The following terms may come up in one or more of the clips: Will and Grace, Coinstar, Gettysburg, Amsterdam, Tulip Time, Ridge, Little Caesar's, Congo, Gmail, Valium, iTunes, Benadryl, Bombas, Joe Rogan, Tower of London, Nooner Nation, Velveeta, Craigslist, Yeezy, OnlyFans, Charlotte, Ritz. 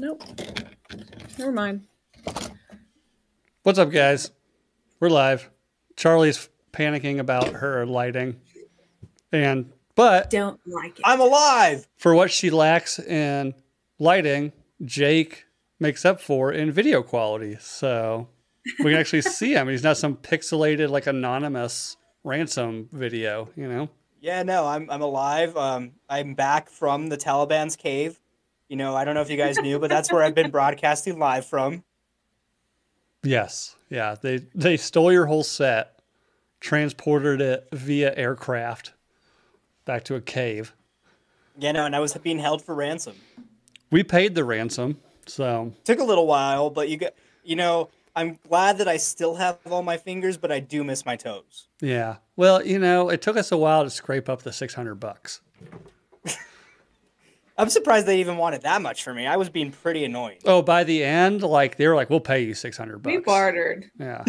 Nope. Never mind. What's up, guys? We're live. Charlie's panicking about her lighting. But don't like it. I'm alive. For what she lacks in lighting, Jake makes up for in video quality. So we can actually see him. He's not some pixelated, like, anonymous ransom video, you know? Yeah, no, I'm alive. I'm back from the Taliban's cave. You know, I don't know if you guys knew, but that's where I've been broadcasting live from. Yes. Yeah. They stole your whole set, transported it via aircraft back to a cave. Yeah, no, and I was being held for ransom. We paid the ransom, so. Took a little while, but you know, I'm glad that I still have all my fingers, but I do miss my toes. Yeah. Well, you know, it took us a while to scrape up the $600. I'm surprised they even wanted that much for me. I was being pretty annoying. Oh, by the end, like, they were like, we'll pay you $600. We bartered. Yeah.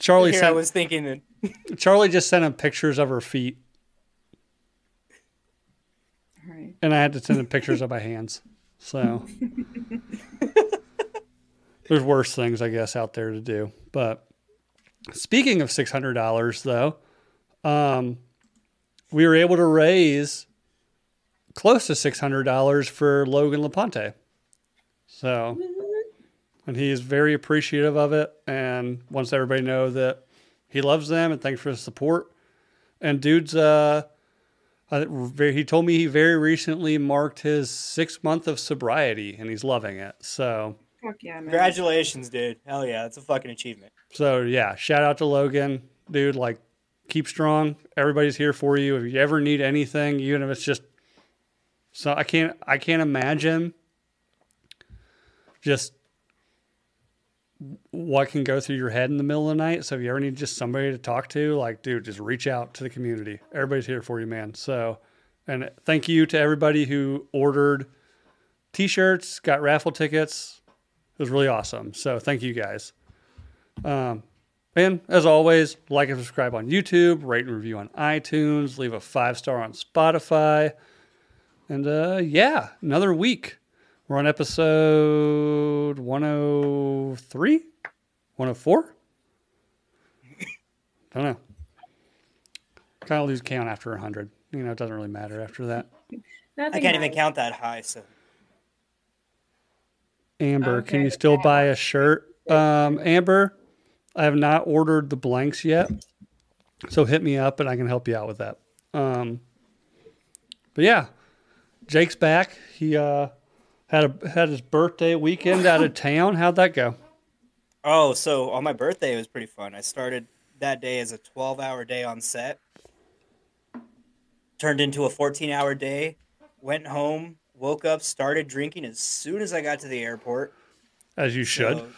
Charlie sent, I was thinking that Charlie just sent him pictures of her feet. All right. And I had to send him pictures of my hands. So there's worse things, I guess, out there to do. But speaking of $600, though, we were able to raise close to $600 for Logan LaPointe. So, and he is very appreciative of it and wants everybody to know that he loves them and thanks for the support. And dude's, he told me he very recently marked his 6-month of sobriety and he's loving it. So, fuck yeah, man. Congratulations, dude. Hell yeah. That's a fucking achievement. So yeah, shout out to Logan, dude. Like, keep strong. Everybody's here for you. If you ever need anything, even if it's just, so I can't imagine just what can go through your head in the middle of the night. So if you ever need just somebody to talk to, like, dude, just reach out to the community. Everybody's here for you, man. So, and thank you to everybody who ordered t-shirts, got raffle tickets. It was really awesome. So thank you guys. And as always, like and subscribe on YouTube, rate and review on iTunes, leave a 5-star on Spotify. And yeah, another week. We're on episode 103? 104? Don't know. Kind of lose count after 100. You know, it doesn't really matter after that. I can't even count that high, so. Amber, okay, can you still buy a shirt? Amber, I have not ordered the blanks yet. So hit me up and I can help you out with that. But yeah. Jake's back. He had his birthday weekend out of town. How'd that go? Oh, so on my birthday, it was pretty fun. I started that day as a 12-hour day on set. Turned into a 14-hour day. Went home, woke up, started drinking as soon as I got to the airport. As you should. So,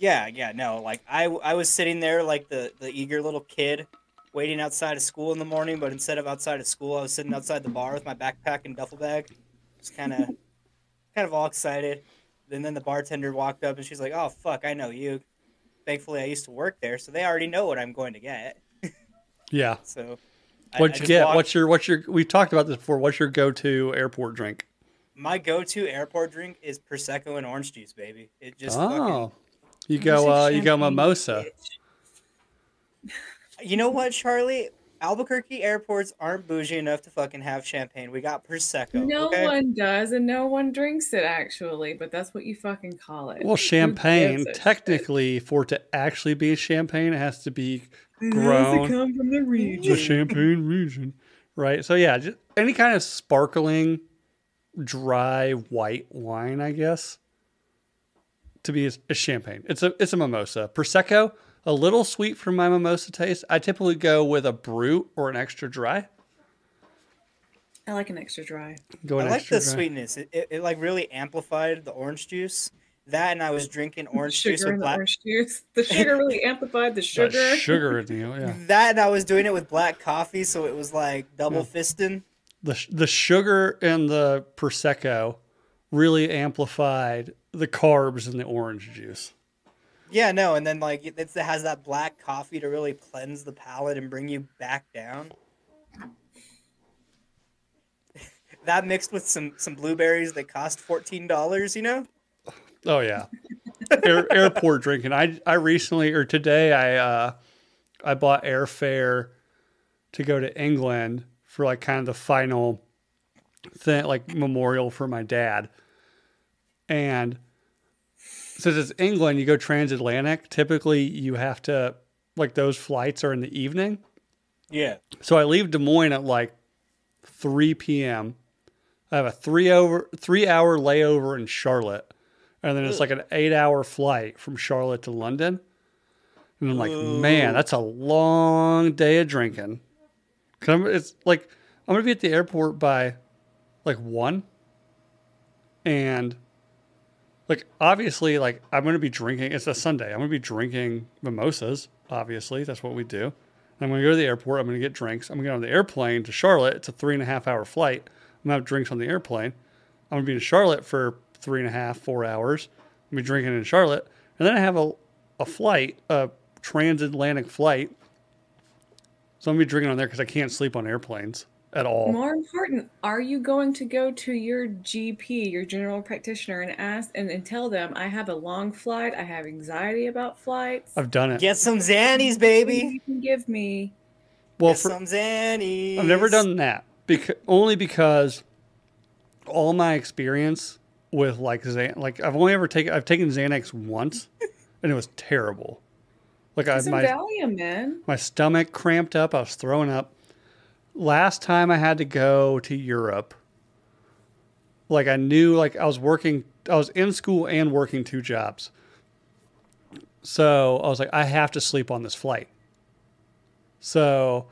yeah, no. Like, I was sitting there like the eager little kid waiting outside of school in the morning, but instead of outside of school, I was sitting outside the bar with my backpack and duffel bag, just kind of all excited. And then the bartender walked up and she's like, "Oh fuck, I know you. Thankfully, I used to work there, so they already know what I'm going to get." Yeah. So, what'd you get? What's your? We talked about this before. What's your go-to airport drink? My go-to airport drink is Prosecco and orange juice, baby. It just you go mimosa. Bitch. You know what, Charlie? Albuquerque airports aren't bougie enough to fucking have champagne. We got Prosecco. No one does, and no one drinks it, actually, but that's what you fucking call it. Well, champagne, technically, for it to actually be champagne, it has to be grown. It has to come from the region. The champagne region. Right? So, yeah, just any kind of sparkling, dry, white wine, I guess, to be a champagne. It's a mimosa. Prosecco, a little sweet for my mimosa taste. I typically go with a brut or an extra dry. I like an extra dry. I like the sweetness. It like really amplified the orange juice. That and I was drinking orange juice. The sugar really amplified the sugar. The sugar, yeah. That and I was doing it with black coffee, so it was like double fisting. The sugar and the Prosecco really amplified the carbs in the orange juice. Yeah, no, and then like it has that black coffee to really cleanse the palate and bring you back down. That mixed with some blueberries that cost $14, you know? Oh, yeah. Airport drinking. I recently, or today, I bought airfare to go to England for like kind of the final thing, like memorial for my dad. And since it's England, you go transatlantic. Typically, you have to, like, those flights are in the evening. Yeah. So I leave Des Moines at like 3 p.m. I have a three-hour layover in Charlotte. And then it's like an 8-hour flight from Charlotte to London. And I'm like, man, that's a long day of drinking. 'Cause it's like, I'm going to be at the airport by like 1. And like, obviously, like, I'm going to be drinking. It's a Sunday. I'm going to be drinking mimosas. Obviously, that's what we do. And I'm going to go to the airport. I'm going to get drinks. I'm going to get on the airplane to Charlotte. It's a 3.5-hour flight. I'm going to have drinks on the airplane. I'm going to be in Charlotte for 3.5, 4 hours. I'm going to be drinking in Charlotte. And then I have a flight, a transatlantic flight. So I'm going to be drinking on there because I can't sleep on airplanes at all. More important, are you going to go to your GP, your general practitioner, and ask and tell them, I have a long flight. I have anxiety about flights. I've done it. Get some Xannies, baby. You can give me some Xannies. I've never done that only because all my experience with like Xanax, like I've taken Xanax once, and it was terrible. Like Valium, man. My stomach cramped up. I was throwing up. Last time I had to go to Europe, like I knew, like I was in school and working 2 jobs. So I was like, I have to sleep on this flight. So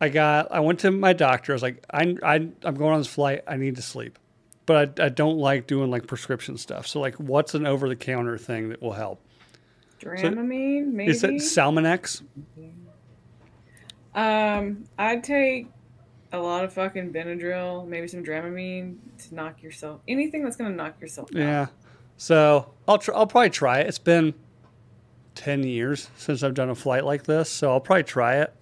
I went to my doctor. I was like, I'm going on this flight. I need to sleep. But I don't like doing like prescription stuff. So like, what's an over-the-counter thing that will help? Dramamine, maybe. Is it Sominex? I'd take a lot of fucking Benadryl, maybe some Dramamine to knock yourself. Anything that's gonna knock yourself out. Yeah. So I'll probably try it. It's been 10 years since I've done a flight like this, so I'll probably try it.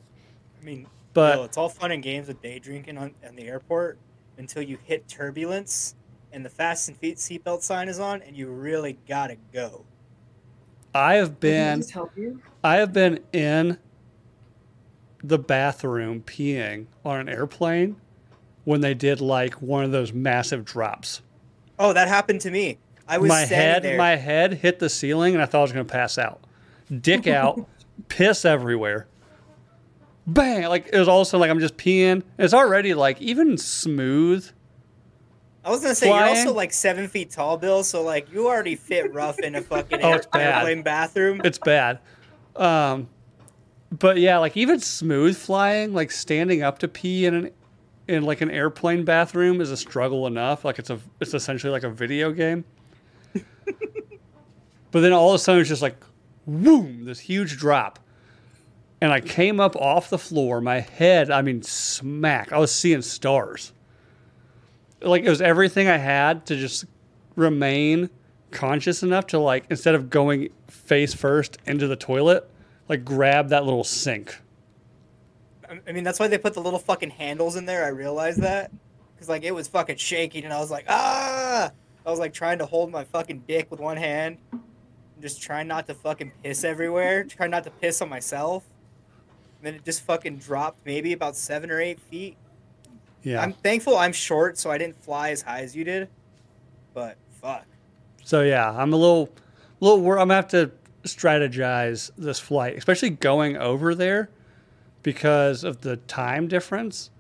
I mean, but it's all fun and games with day drinking on the airport. Until you hit turbulence and the fasten seatbelt sign is on and you really gotta go. I have been in the bathroom peeing on an airplane when they did like one of those massive drops. Oh, that happened to me. I was my head hit the ceiling and I thought I was gonna pass out. Dick out, piss everywhere. Bang! Like, it was also like I'm just peeing. It's already like even smooth. I was gonna say flying. You're also like 7 feet tall, Bill. So like you already fit rough in a fucking airplane bathroom. It's bad. But yeah, like even smooth flying, like standing up to pee in like an airplane bathroom is a struggle enough. Like it's essentially like a video game. But then all of a sudden it's just like, boom! This huge drop. And I came up off the floor, my head, I mean, smack. I was seeing stars. Like, it was everything I had to just remain conscious enough to, like, instead of going face first into the toilet, like, grab that little sink. I mean, that's why they put the little fucking handles in there. I realized that. Because, like, it was fucking shaking, and I was like, ah! I was, like, trying to hold my fucking dick with one hand. Just trying not to fucking piss everywhere. Trying not to piss on myself. Then it just fucking dropped maybe about 7 or 8 feet. Yeah. I'm thankful I'm short, so I didn't fly as high as you did. But fuck. So yeah, I'm a little worried. I'm gonna have to strategize this flight, especially going over there because of the time difference.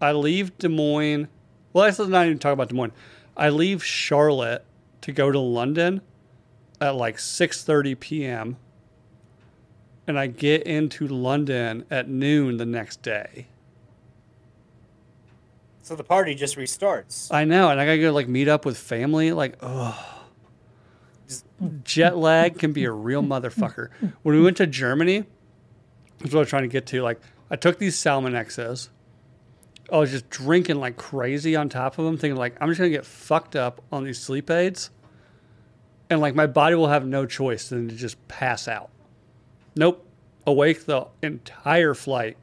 I leave Des Moines. Well, I still not even talk about Des Moines. I leave Charlotte to go to London at like 6:30 p.m. And I get into London at noon the next day. So the party just restarts. I know, and I gotta go like meet up with family. Like, oh, jet lag can be a real motherfucker. When we went to Germany, that's what I was trying to get to. Like, I took these Salmonexas. I was just drinking like crazy on top of them, thinking like, I'm just gonna get fucked up on these sleep aids, and like my body will have no choice than to just pass out. Nope. Awake the entire flight.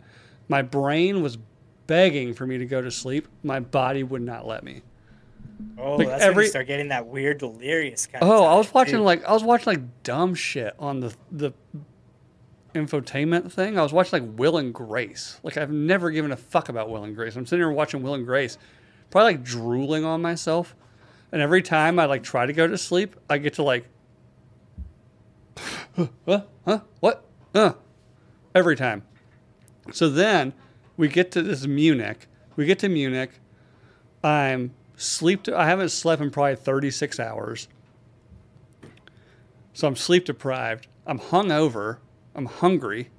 My brain was begging for me to go to sleep. My body would not let me. Oh, like that's when you start getting that weird delirious kind of time. I was watching like dumb shit on the infotainment thing. I was watching like Will and Grace. Like I've never given a fuck about Will and Grace. I'm sitting here watching Will and Grace, probably like drooling on myself. And every time I like try to go to sleep, I get to like every time. So then we get to this Munich. We get to Munich. I haven't slept in probably 36 hours. So I'm sleep deprived. I'm hungover. I'm hungry.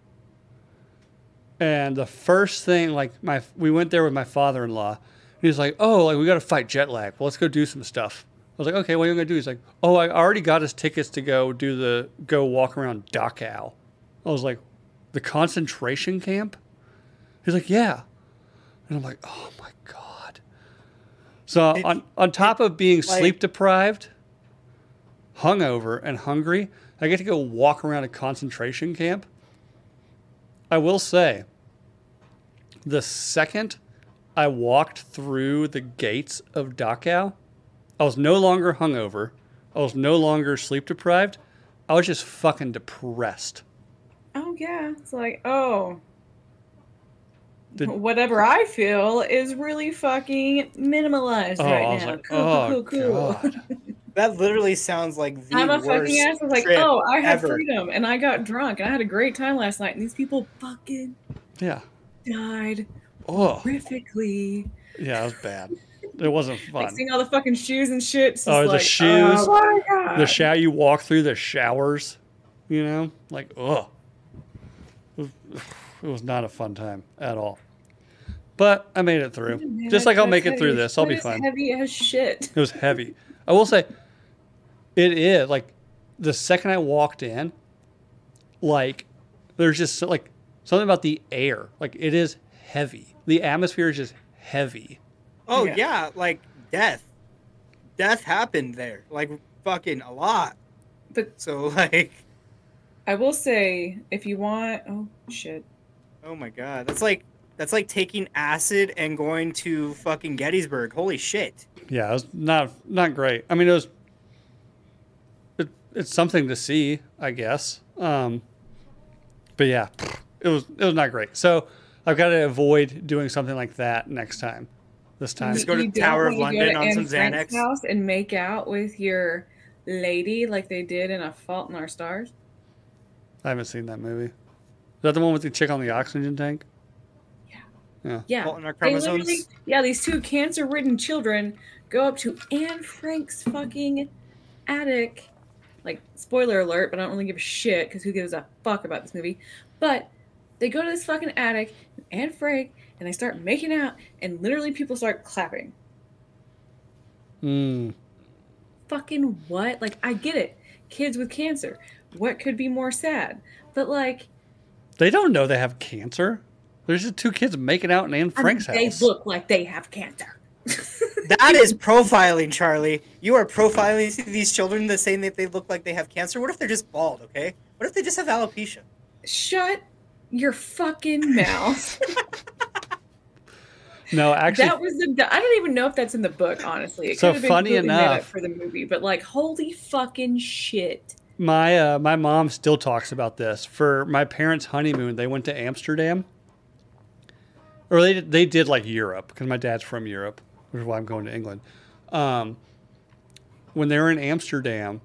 And the first thing, like we went there with my father-in-law, and he's like, "Oh, like we got to fight jet lag. Well, let's go do some stuff." I was like, "Okay, what are you gonna do?" He's like, "Oh, I already got us tickets to go walk around Dachau." I was like, "The concentration camp?" He's like, "Yeah," and I'm like, "Oh my God." So on top of being like, sleep deprived, hungover, and hungry, I get to go walk around a concentration camp. I will say, the second I walked through the gates of Dachau, I was no longer hungover. I was no longer sleep deprived. I was just fucking depressed. Oh, yeah. It's like, oh. Whatever I feel is really fucking minimalized right now. Like, cool. That literally sounds like the worst trip ever. Oh, I had freedom and I got drunk and I had a great time last night. And these people fucking died horrifically. Yeah, it was bad. It wasn't fun. Like seeing all the fucking shoes and shit. Oh, the shoes. Oh, my God. You walk through the showers. You know, like it was not a fun time at all. But I made it through. Man, just like I'll make it through this. I'll be fine. It was heavy as shit. It was heavy. I will say, it is. Like, the second I walked in, like, there's just, like, something about the air. Like, it is heavy. The atmosphere is just heavy. Oh, yeah. Like, death. Death happened there. Like, fucking a lot. So, like... I will say, if you want... Oh, shit. Oh, my God. That's like taking acid and going to fucking Gettysburg. Holy shit. Yeah, it was not great. I mean, it's something to see, I guess. But yeah, it was not great. So I've got to avoid doing something like that next time. This time, just go to the Tower of London on some Xanax house and make out with your lady like they did in A Fault in Our Stars. I haven't seen that movie. Is that the one with the chick on the oxygen tank? Yeah. Fault in Our Chromosomes. Yeah, these two cancer-ridden children go up to Anne Frank's fucking attic. Like, spoiler alert, but I don't really give a shit because who gives a fuck about this movie. But they go to this fucking attic, Anne Frank, and they start making out, and literally people start clapping. Fucking what? Like, I get it. Kids with cancer. What could be more sad? But, like... They don't know they have cancer. There's just two kids making out in Anne Frank's house. They look like they have cancer. That is profiling, Charlie. You are profiling these children that's saying that they look like they have cancer. What if they're just bald, okay? What if they just have alopecia? Shut your fucking mouth. No, actually. That was I don't even know if that's in the book, honestly. It could have been funny enough for the movie, but like, holy fucking shit. My mom still talks about this. For my parents' honeymoon, they went to Amsterdam. Or they did like Europe, because my dad's from Europe, which is why I'm going to England. When they were in Amsterdam,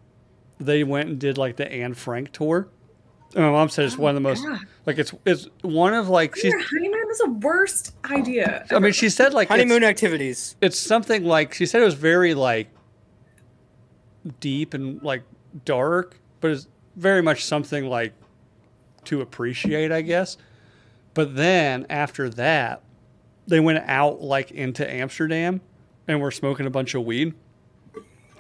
they went and did like the Anne Frank tour. And my mom said it's one of the most, like it's one of like... Your honeymoon is the worst idea. I mean, she said like... Honeymoon activities. It's something like, she said it was very like deep and like dark, but it's very much something like to appreciate, I guess. But then after that, they went out like into Amsterdam and were smoking a bunch of weed.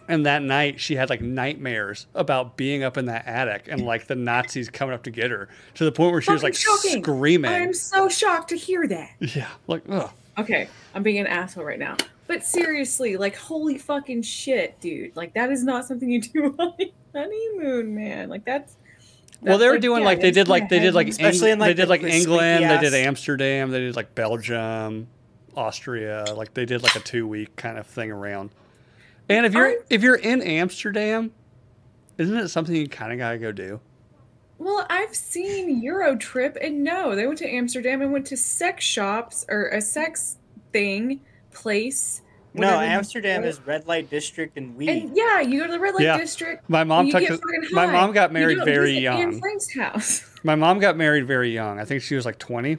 And that night she had like nightmares about being up in that attic and like the Nazis coming up to get her, to the point where she was like screaming. I'm so shocked to hear that. Yeah. Like, ugh. Okay. I'm being an asshole right now. But seriously, like, holy fucking shit, dude. Like, that is not something you do on a honeymoon, man. Like, that's Well, they were doing like they did like England, they did Amsterdam, they did like Belgium, Austria, like they did like a 2-week kind of thing around. And if you're in Amsterdam, isn't it something you kind of gotta go do? Well, I've seen Eurotrip, and no, they went to Amsterdam and went to sex shops or a sex thing place. No, Amsterdam is red light district and weed. And yeah, you go to the red light district. My mom got married very young. Anne Frank's house. My mom got married very young. I think she was like 20,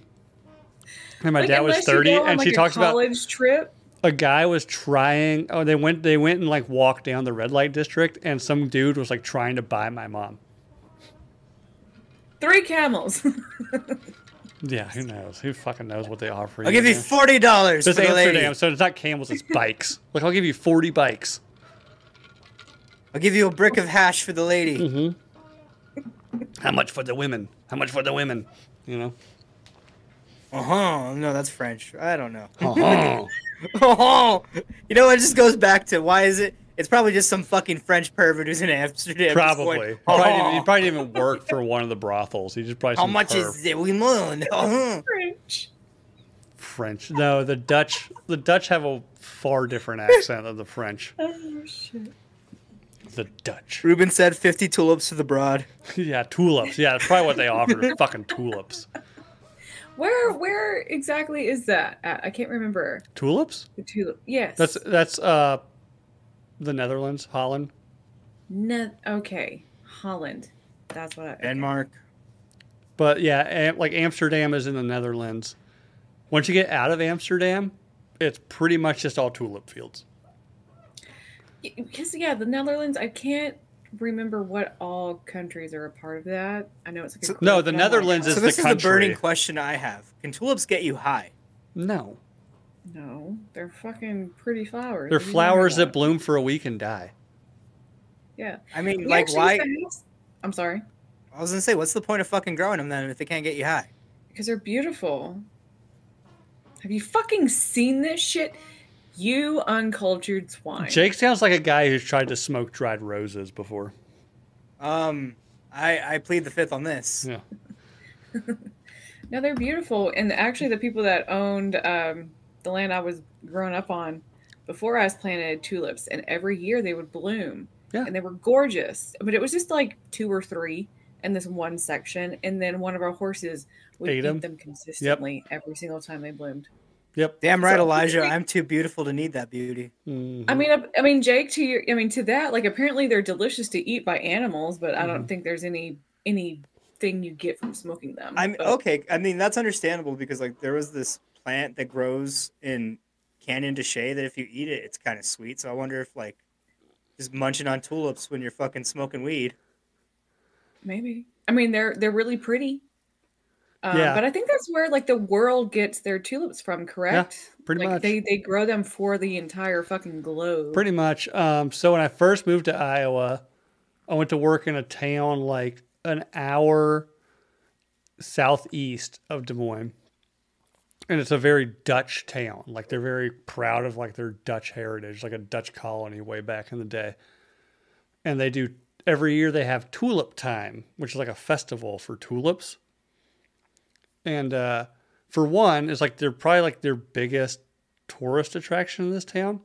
and my dad was 30. And like she talks about college trip. A guy was trying. Oh, they went and like walked down the red light district, and some dude was like trying to buy my mom 3 camels. Yeah, who knows? Who fucking knows what they offer you? I'll give you $40 for the lady. So it's not camels, it's bikes. Like, I'll give you 40 bikes. I'll give you a brick of hash for the lady. Mm-hmm. How much for the women? How much for the women? You know? Uh-huh. No, that's French. I don't know. Uh-huh. Uh-huh. You know, it just goes back to why is it? It's probably just some fucking French pervert who's in Amsterdam. Probably. Oh. He probably didn't even work for one of the brothels. He just probably. How much is it? We moon. French. No, the Dutch have a far different accent than the French. Oh shit. The Dutch. Ruben said 50 tulips for the broad. Yeah, tulips. Yeah, that's probably what they offered. Fucking tulips. Where exactly is that? I can't remember. Tulips. The tulip. Yes. That's. The Netherlands, Holland. Okay, Holland. That's what. Denmark. But yeah, like Amsterdam is in the Netherlands. Once you get out of Amsterdam, it's pretty much just all tulip fields. Because yeah, the Netherlands. I can't remember what all countries are a part of that. I know it's like no. The Netherlands is the country. So this is the burning question I have: can tulips get you high? No. No, they're fucking pretty flowers. They're flowers that bloom for a week and die. Yeah. I mean, like, why? I'm sorry. I was going to say, what's the point of fucking growing them then if they can't get you high? Because they're beautiful. Have you fucking seen this shit? You uncultured swine. Jake sounds like a guy who's tried to smoke dried roses before. I plead the fifth on this. Yeah. No, they're beautiful. And actually, the people that owned... the land I was growing up on before I was planted tulips, and every year they would bloom. Yeah. And they were gorgeous. But it was just like 2 or 3 in this one section, and then one of our horses would eat them consistently every single time they bloomed. Yep. Damn right, so, Elijah. I'm too beautiful to need that beauty. Mm-hmm. I mean, Jake, to that, like apparently they're delicious to eat by animals, but I don't think there's any thing you get from smoking them. I mean that's understandable because like there was this plant that grows in Canyon de Shea that if you eat it, it's kind of sweet. So I wonder if like just munching on tulips when you're fucking smoking weed. Maybe. I mean, they're really pretty. But I think that's where like the world gets their tulips from, correct? Yeah, pretty much. They grow them for the entire fucking globe. Pretty much. So when I first moved to Iowa, I went to work in a town like an hour southeast of Des Moines. And it's a very Dutch town. Like they're very proud of like their Dutch heritage, like a Dutch colony way back in the day. And they do every year they have Tulip Time, which is like a festival for tulips. And for one, it's like they're probably like their biggest tourist attraction in this town.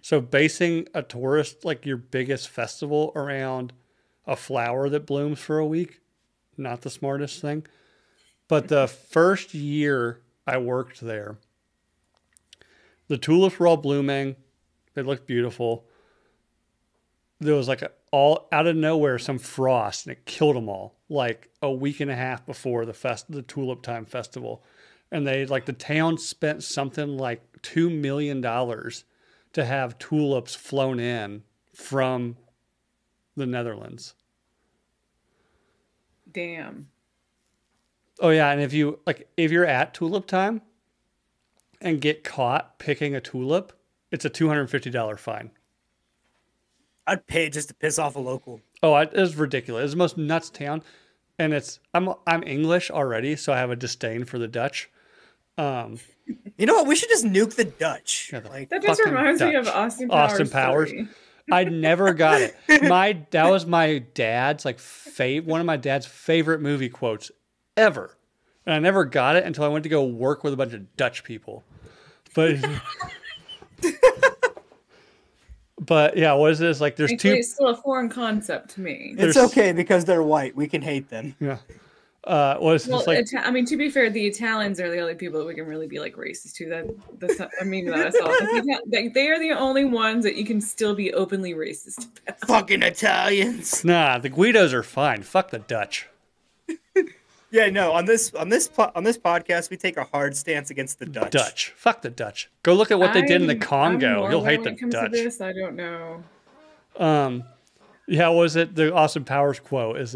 So basing a tourist like your biggest festival around a flower that blooms for a week, not the smartest thing. But the first year I worked there, the tulips were all blooming. They looked beautiful. There was like all out of nowhere some frost, and it killed them all. Like a week and a half before the Tulip Time festival, and they like the town spent something like $2 million to have tulips flown in from the Netherlands. Damn. Oh yeah, and if you're at Tulip Time and get caught picking a tulip, it's a $250 fine. I'd pay just to piss off a local. Oh, it was ridiculous. It's the most nuts town, and I'm English already, so I have a disdain for the Dutch. You know what? We should just nuke the Dutch. Yeah, that just reminds me of Austin Powers. I never got it. That was my dad's one of my dad's favorite movie quotes ever. And I never got it until I went to go work with a bunch of Dutch people. But but yeah, what is this? Like there's two. It's still a foreign concept to me. It's okay because they're white. We can hate them. Yeah. I mean, to be fair, the Italians are the only people that we can really be like racist to. They are the only ones that you can still be openly racist about. Fucking Italians. Nah, the Guidos are fine. Fuck the Dutch. Yeah, no. On this podcast, we take a hard stance against the Dutch. Fuck the Dutch. Go look at what they did in the Congo. You'll hate the Dutch. I don't know. Yeah, what was it? The Austin Powers quote is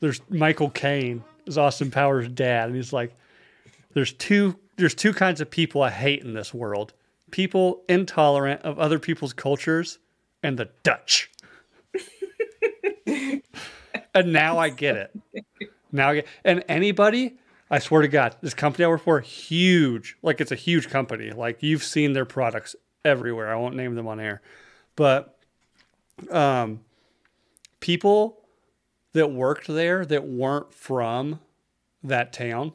there's Michael Caine is Austin Powers' dad, and he's like, there's two kinds of people I hate in this world. People intolerant of other people's cultures and the Dutch. And now I get it. And anybody, I swear to God, this company I work for, huge. Like it's a huge company. Like you've seen their products everywhere. I won't name them on air. But people that worked there that weren't from that town,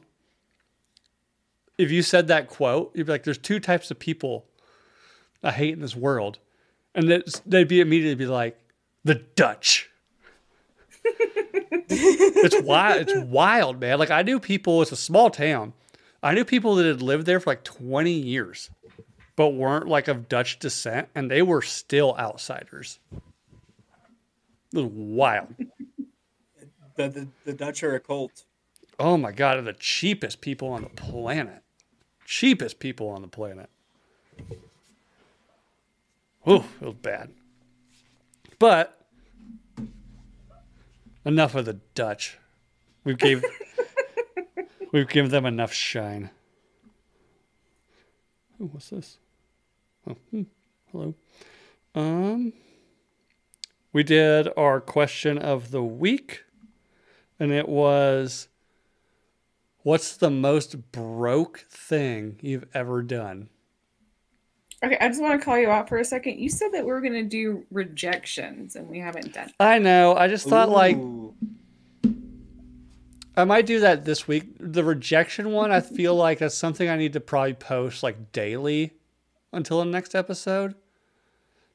if you said that quote, you'd be like, there's two types of people I hate in this world. And they'd be immediately be like, the Dutch. It's wild, man. Like I knew people, it's a small town. I knew people that had lived there for like 20 years, but weren't like of Dutch descent. And they were still outsiders. It was wild. The Dutch are a cult. Oh my God, they're the cheapest people on the planet. Ooh, it was bad. But enough of the Dutch. We've given them enough shine. Ooh, what's this? Oh, hello. We did our question of the week. And it was, what's the most broke thing you've ever done? Okay, I just want to call you out for a second. You said that we were going to do rejections, and we haven't done it. I know. I just thought, I might do that this week. The rejection one, I feel like that's something I need to probably post, daily until the next episode.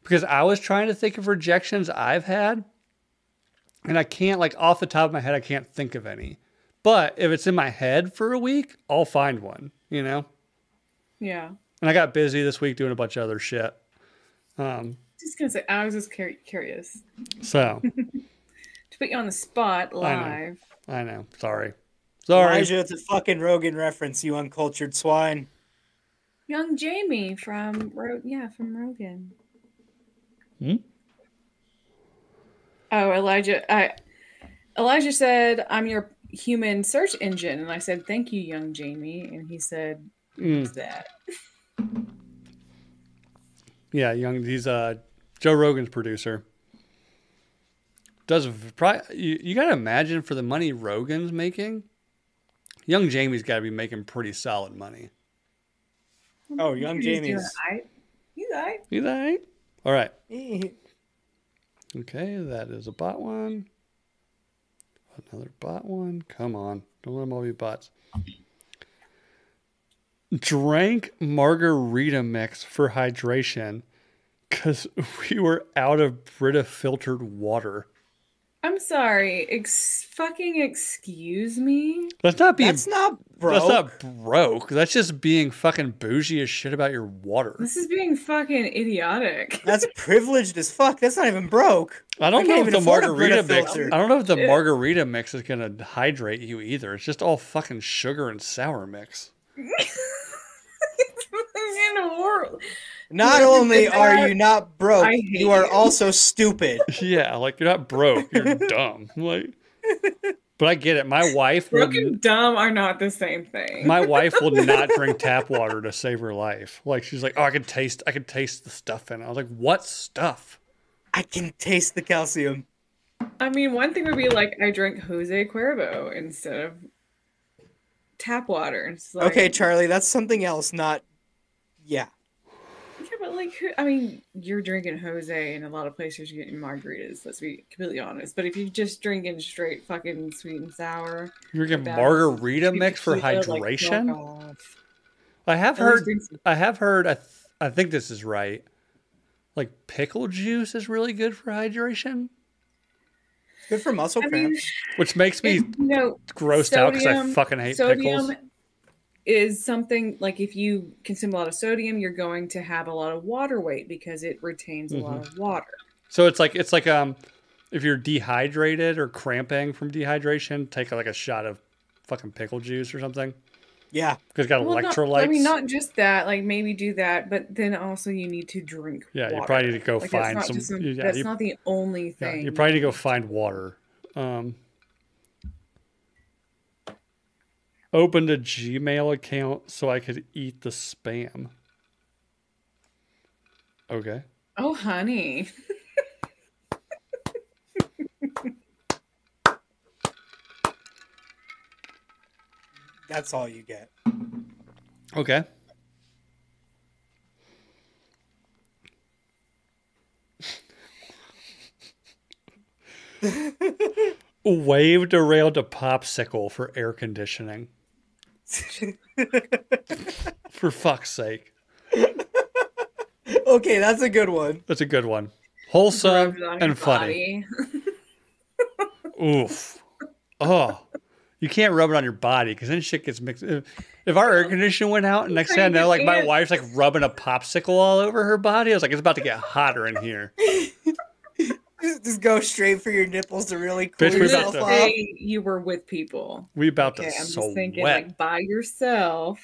Because I was trying to think of rejections I've had. And I can't, off the top of my head, I can't think of any. But if it's in my head for a week, I'll find one, you know? Yeah. And I got busy this week doing a bunch of other shit. Just going to say, I was just curious. So. To put you on the spot live. I know. Sorry. Elijah, it's a fucking Rogan reference, you uncultured swine. Young Jamie from Rogan. Hmm? Oh, Elijah said, I'm your human search engine. And I said, thank you, young Jamie. And he said, who's that? Yeah, he's Joe Rogan's producer. You got to imagine for the money Rogan's making, young Jamie's got to be making pretty solid money. Oh, young Jamie's. He's all right. All right. Okay, that is a bot one. Another bot one. Come on. Don't let them all be bots. Drank margarita mix for hydration because we were out of Brita filtered water. I'm sorry. Fucking excuse me? That's not broke. That's not broke. That's just being fucking bougie as shit about your water. This is being fucking idiotic. That's privileged as fuck. That's not even broke. I don't know if the margarita mix is going to hydrate you either. It's just all fucking sugar and sour mix. Not only are you not broke, you are also stupid. Yeah, you're not broke, you're dumb. But I get it. My wife, broke and dumb are not the same thing. My wife will not drink tap water to save her life. She's like, oh, I can taste the stuff in it. I was like, what stuff? I can taste the calcium. I mean, one thing would be I drink Jose Cuervo instead of tap water. Okay, Charlie, that's something else. Not. Yeah. Yeah, but like, I mean, you're drinking Jose, and a lot of places you're getting margaritas. Let's be completely honest. But if you're just drinking straight fucking sweet and sour, you're getting margarita mix for hydration. Like, I have heard. I think this is right. Like pickle juice is really good for hydration. Good for muscle cramps, which makes me grossed out because I fucking hate pickles. Is something like if you consume a lot of sodium, you're going to have a lot of water weight because it retains a lot of water. So it's like if you're dehydrated or cramping from dehydration, take like a shot of fucking pickle juice or something. Yeah, because it's got electrolytes. Not, I mean, not just that. Like maybe do that, but then also you need to drink. Yeah, water. You probably need to go like find some. Yeah, that's not the only thing. Yeah, you probably need to go find water. Opened a Gmail account so I could eat the spam. Okay. Oh, honey. That's all you get. Okay. Waved around a popsicle for air conditioning. For fuck's sake. Okay, that's a good one. That's a good one. Wholesome and funny. Oof. Oh. You can't rub it on your body because then shit gets mixed. If our air conditioner went out and next thing I know, like my wife's like rubbing a popsicle all over her body. I was like, it's about to get hotter in here. Just go straight for your nipples to really cool yourself off. Say you were with people. We about to sweat. I'm just thinking like by yourself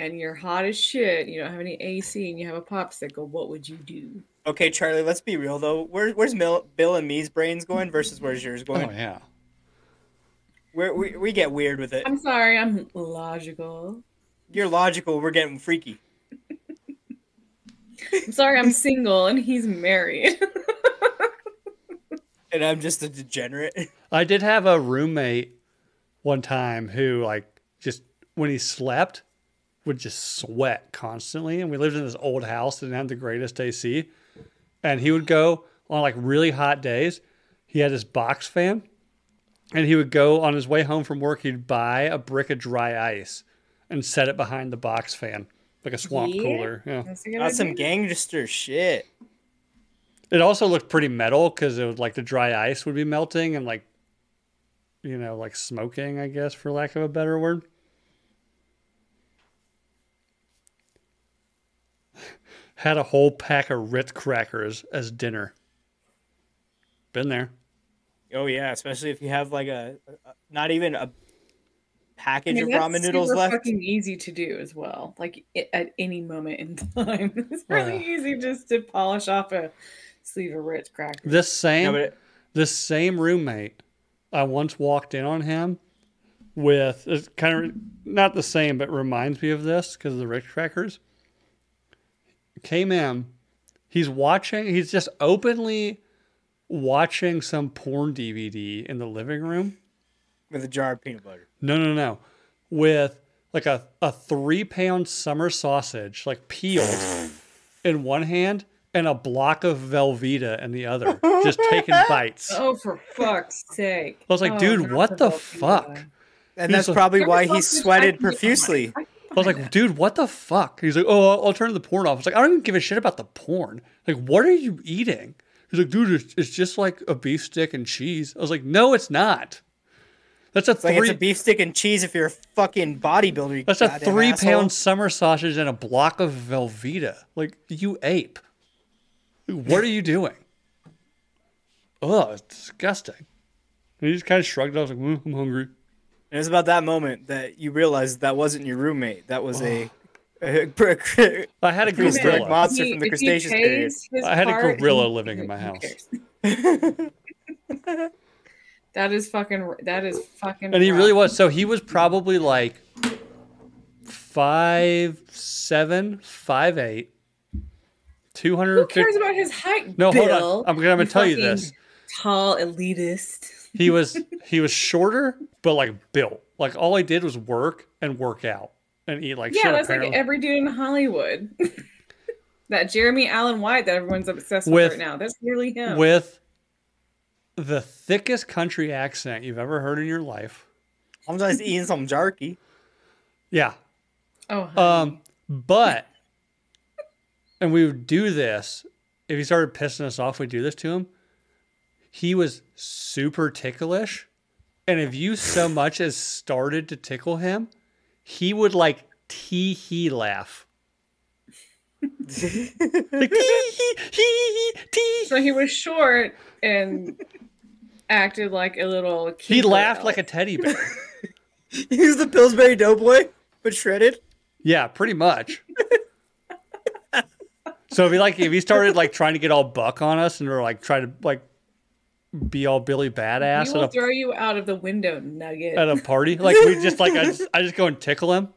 and you're hot as shit. You don't have any AC and you have a popsicle. What would you do? Okay, Charlie, let's be real though. Where's Bill and me's brains going versus where's yours going? Oh, yeah. We get weird with it. I'm sorry. I'm logical. You're logical. We're getting freaky. I'm sorry. I'm single and he's married. And I'm just a degenerate. I did have a roommate one time who, like, just when he slept, would just sweat constantly. And we lived in this old house that didn't have the greatest AC. And he would go on, like, really hot days. He had his box fan. And he would go on his way home from work, he'd buy a brick of dry ice and set it behind the box fan, like a swamp cooler. Yeah. That's some gangster shit. It also looked pretty metal because it was like the dry ice would be melting and like, you know, like smoking, I guess, for lack of a better word. Had a whole pack of Ritz crackers as dinner. Been there. Oh yeah, especially if you have like a not even a package of ramen noodles left. It's fucking easy to do as well. Like at any moment in time, it's really easy just to polish off a sleeve of Ritz crackers. This same roommate, I once walked in on him with it's kind of not the same, but reminds me of this because of the Ritz crackers. Came in, he's watching. He's just openly watching some porn DVD in the living room with a jar of peanut butter. No. With like a 3-pound summer sausage, like peeled in one hand and a block of Velveeta in the other, just taking bites. Oh, for fuck's sake. I was like, dude, what the fuck? And that's probably why he sweated profusely. I was like, dude, what the fuck? He's like, oh, I'll turn the porn off. I was like, I don't even give a shit about the porn. Like, what are you eating? He's like, dude, it's just like a beef stick and cheese. I was like, no, it's not. It's a beef stick and cheese if you're a fucking bodybuilder. That's a 3-pound summer sausage and a block of Velveeta. Like, you ape. What are you doing? Oh, it's disgusting. And he just kind of shrugged. I was like, I'm hungry. And it was about that moment that you realized that wasn't your roommate. That was I had a gorilla monster from the crustaceous period. I had a gorilla living in my house. That is fucking. And he really was. So he was probably like 5'7", 5'8", 200. Who cares about his height? No, Bill, hold on. I'm gonna tell you this. Tall elitist. He was shorter, but like built. Like all he did was work and work out. And eat like shit. Yeah, that's apparently like every dude in Hollywood. That Jeremy Allen White that everyone's obsessed with right now. That's really him. With the thickest country accent you've ever heard in your life. I'm just eating some jerky. Yeah. Oh. But, and we would do this. If he started pissing us off, we'd do this to him. He was super ticklish. And if you so much as started to tickle him, he would like tee-hee laugh. Like, so he was short and acted like a little kid. He laughed like a teddy bear. He was the Pillsbury Doughboy, but shredded. Yeah, pretty much. So if he started like trying to get all buck on us and try to be all Billy badass, we will throw you out of the window, Nugget. At a party, I just go and tickle him.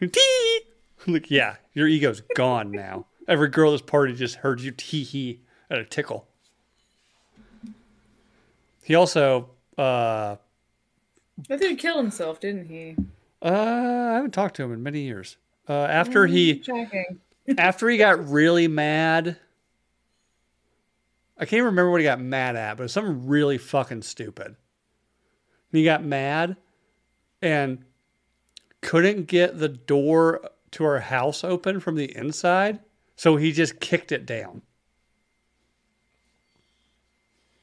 Tee. Like, yeah, your ego's gone now. Every girl at this party just heard you tee hee at a tickle. He also that dude killed himself, didn't he? I haven't talked to him in many years. After he got really mad, I can't remember what he got mad at, but it was something really fucking stupid. And he got mad and couldn't get the door to our house open from the inside, so he just kicked it down.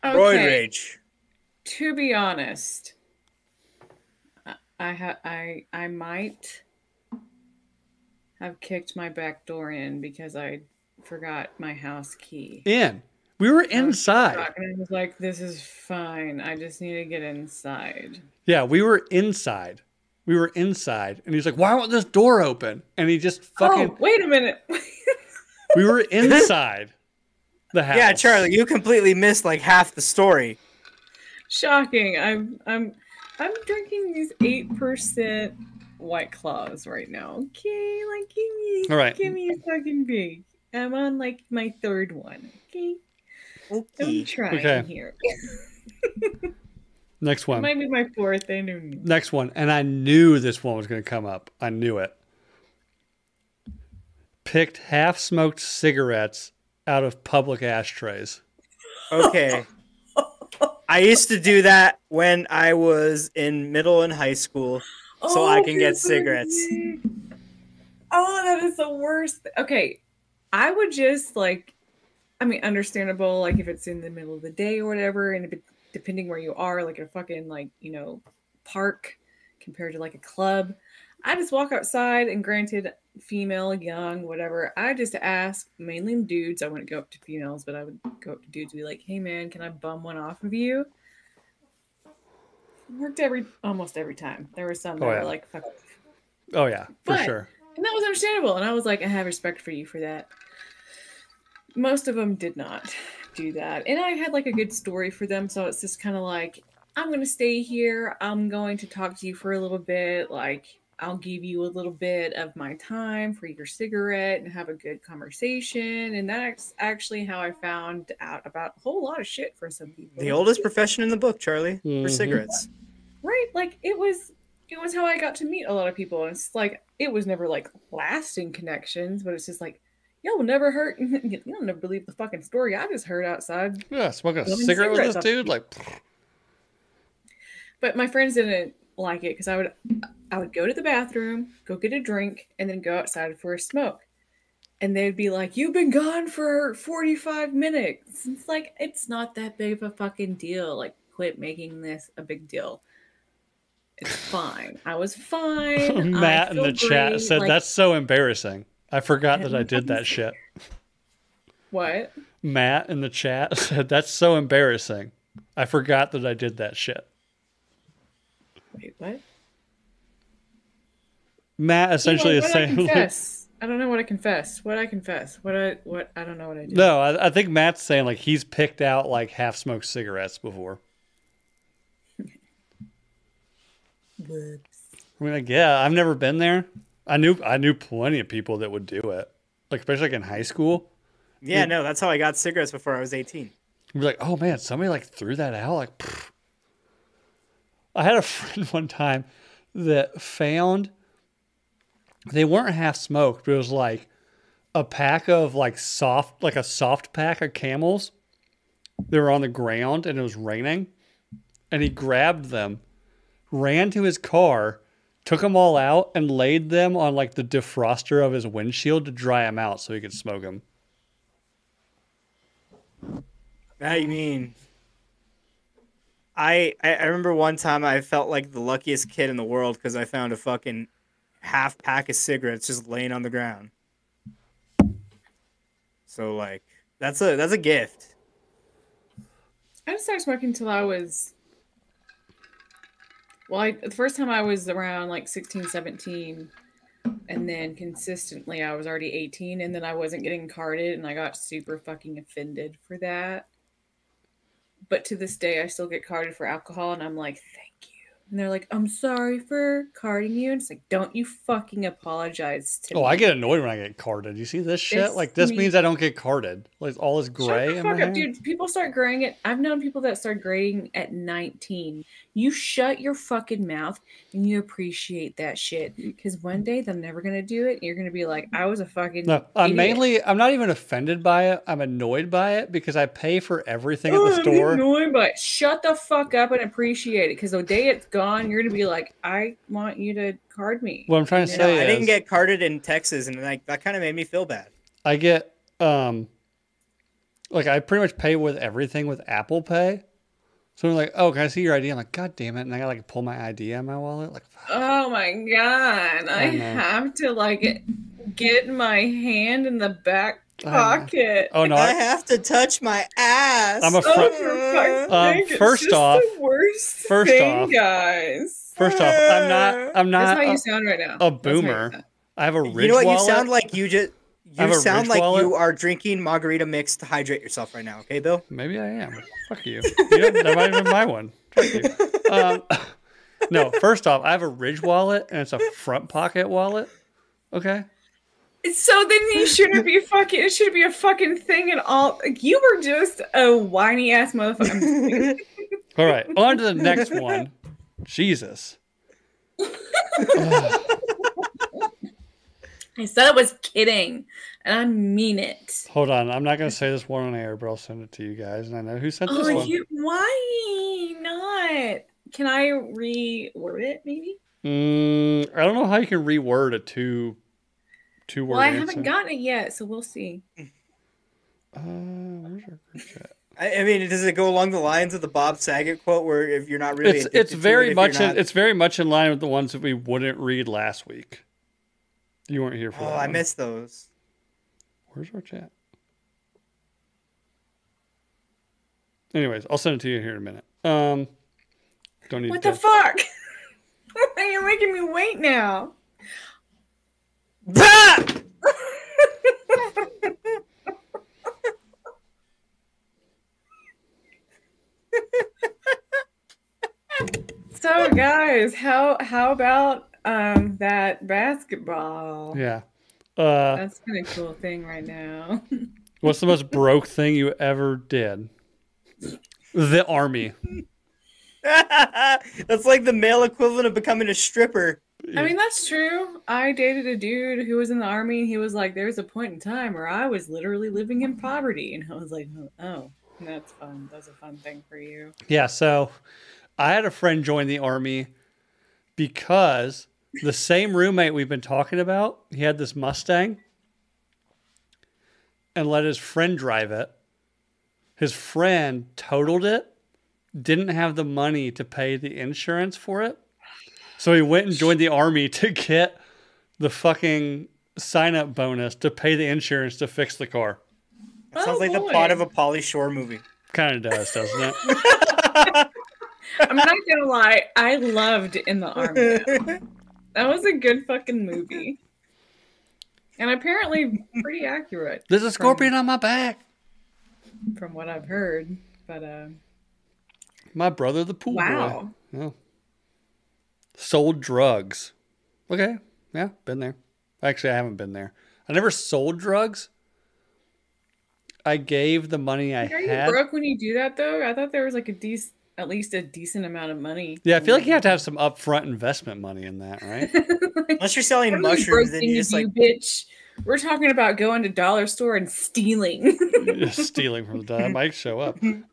Okay. Roid rage. To be honest, I might have kicked my back door in because I forgot my house key. We were inside. And I was like, this is fine. I just need to get inside. Yeah, we were inside. And he's like, why won't this door open? And he just fucking... Oh, wait a minute. We were inside the house. Yeah, Charlie, you completely missed like half the story. Shocking. I'm drinking these 8% White Claws right now. Okay, like give me a fucking break. I'm on like my third one. Okay. I'm trying here. Next one. It might be my fourth. I knew. Next one. And I knew this one was going to come up. I knew it. Picked half-smoked cigarettes out of public ashtrays. Okay. I used to do that when I was in middle and high school so I can get cigarettes. Oh, that is the worst. Okay. I would just like... I mean, understandable, like if it's in the middle of the day or whatever, and depending where you are, like a fucking, like, you know, park compared to like a club. I just walk outside and granted, female, young, whatever. I just ask mainly dudes. I wouldn't go up to females, but I would go up to dudes and be like, hey man, can I bum one off of you? Worked almost every time. There were some that were like, fuck off. Oh yeah, for sure. And that was understandable. And I was like, I have respect for you for that. Most of them did not do that. And I had like a good story for them. So it's just kind of like, I'm going to stay here. I'm going to talk to you for a little bit. Like, I'll give you a little bit of my time for your cigarette and have a good conversation. And that's actually how I found out about a whole lot of shit for some people. The oldest profession in the book, Charlie, for cigarettes. Right? Like, it was how I got to meet a lot of people. And it's like, it was never like lasting connections, but it's just like, y'all will never hurt. You'll never believe the fucking story I just heard outside. Yeah, smoking a cigarette with this dude, like. But my friends didn't like it because I would go to the bathroom, go get a drink, and then go outside for a smoke, and they'd be like, "You've been gone for 45 minutes." It's like, it's not that big of a fucking deal. Like, quit making this a big deal. It's fine. I was fine. Matt in the chat said that's so embarrassing. I forgot that I did that shit. What? Matt in the chat said, that's so embarrassing. I forgot that I did that shit. Wait, what? Matt essentially is saying... I don't know what I confessed. I don't know what I did. No, I think Matt's saying like he's picked out like half-smoked cigarettes before. Whoops. I mean, like, yeah, I've never been there. I knew plenty of people that would do it, like especially like in high school. Yeah, no, that's how I got cigarettes before I was 18. We're like, oh man, somebody like threw that out. Like, pfft. I had a friend one time that found they weren't half smoked, but it was like a pack of like a soft pack of Camels. They were on the ground and it was raining, and he grabbed them, ran to his car, took them all out, and laid them on like the defroster of his windshield to dry them out so he could smoke them. I mean, I remember one time I felt like the luckiest kid in the world because I found a fucking half pack of cigarettes just laying on the ground. So like that's a gift. I didn't start smoking until I was, well, the first time I was around like 16, 17, and then consistently I was already 18, and then I wasn't getting carded, and I got super fucking offended for that. But to this day, I still get carded for alcohol, and I'm like, thank you. And they're like, I'm sorry for carding you. And it's like, don't you fucking apologize to me. Oh, I get annoyed when I get carded. You see this shit? It's like, this means I don't get carded. Like, all this gray. Shut the fuck up, dude. People start graying it. I've known people that start graying at 19. You shut your fucking mouth and you appreciate that shit. Because one day they're never going to do it. And you're going to be like, I was a fucking idiot. I'm not even offended by it. I'm annoyed by it because I pay for everything at the store. I'm annoyed by it. Shut the fuck up and appreciate it. Because the day it's gone, you're gonna be like, I want you to card me. What I'm trying to say is, I didn't get carded in Texas, and like that kind of made me feel bad. I get like I pretty much pay with everything with Apple Pay, so I'm like, oh, can I see your ID? I'm like, god damn it, and I gotta like pull my ID out of my wallet. Like, fuck. Oh my god, I have to like get my hand in the back pocket. Oh no! I have to touch my ass. I'm afraid. First off, guys. First off, I'm not. That's how you sound right now. A boomer. I have a Ridge. You know what? Wallet. You sound like you just. You sound like wallet. You are drinking margarita mix to hydrate yourself right now. Okay, Bill. Maybe I am. Fuck you. That might have been my one. Fuck you. No. First off, I have a Ridge wallet, and it's a front pocket wallet. Okay. So then you shouldn't be fucking. It should be a fucking thing at all. Like, you were just a whiny ass motherfucker. All right, on to the next one. Jesus. I said I was kidding, and I mean it. Hold on, I'm not gonna say this one on air, but I'll send it to you guys, and I know who sent this one. Why not? Can I reword it? Maybe. I don't know how you can reword a two-word well, I answer. Haven't gotten it yet, so we'll see. Where's our group chat? I mean, does it go along the lines of the Bob Saget quote, where if you're not really, it's very much in line with the ones that we wouldn't read last week. You weren't here for. Oh, I missed those. Where's our chat? Anyways, I'll send it to you here in a minute. Don't need. What the fuck? You're making me wait now. So guys, how about that basketball? Yeah, that's kind of a cool thing right now. What's the most broke thing you ever did? The army. That's like the male equivalent of becoming a stripper. I mean, that's true. I dated a dude who was in the army, and he was like, there's a point in time where I was literally living in poverty. And I was like, oh, that's fun. That's a fun thing for you. Yeah, so I had a friend join the army because the same roommate we've been talking about, he had this Mustang and let his friend drive it. His friend totaled it, didn't have the money to pay the insurance for it. So he went and joined the army to get the fucking sign-up bonus to pay the insurance to fix the car. That sounds like the plot of a Pauly Shore movie. Kind of does, doesn't it? I'm not going to lie. I loved In the Army. That was a good fucking movie. And apparently pretty accurate. There's a scorpion on my back. From what I've heard. But my brother, the pool boy. Wow. Yeah. Sold drugs. Okay. Yeah, been there. Actually, I haven't been there. I never sold drugs. I gave the money I had. Are you broke when you do that, though? I thought there was like at least a decent amount of money. Yeah, I feel like you have to have some upfront investment money in that, right? Unless you're selling mushrooms, then you just like, bitch. We're talking about going to dollar store and stealing. Stealing from the dollar. I might show up. We're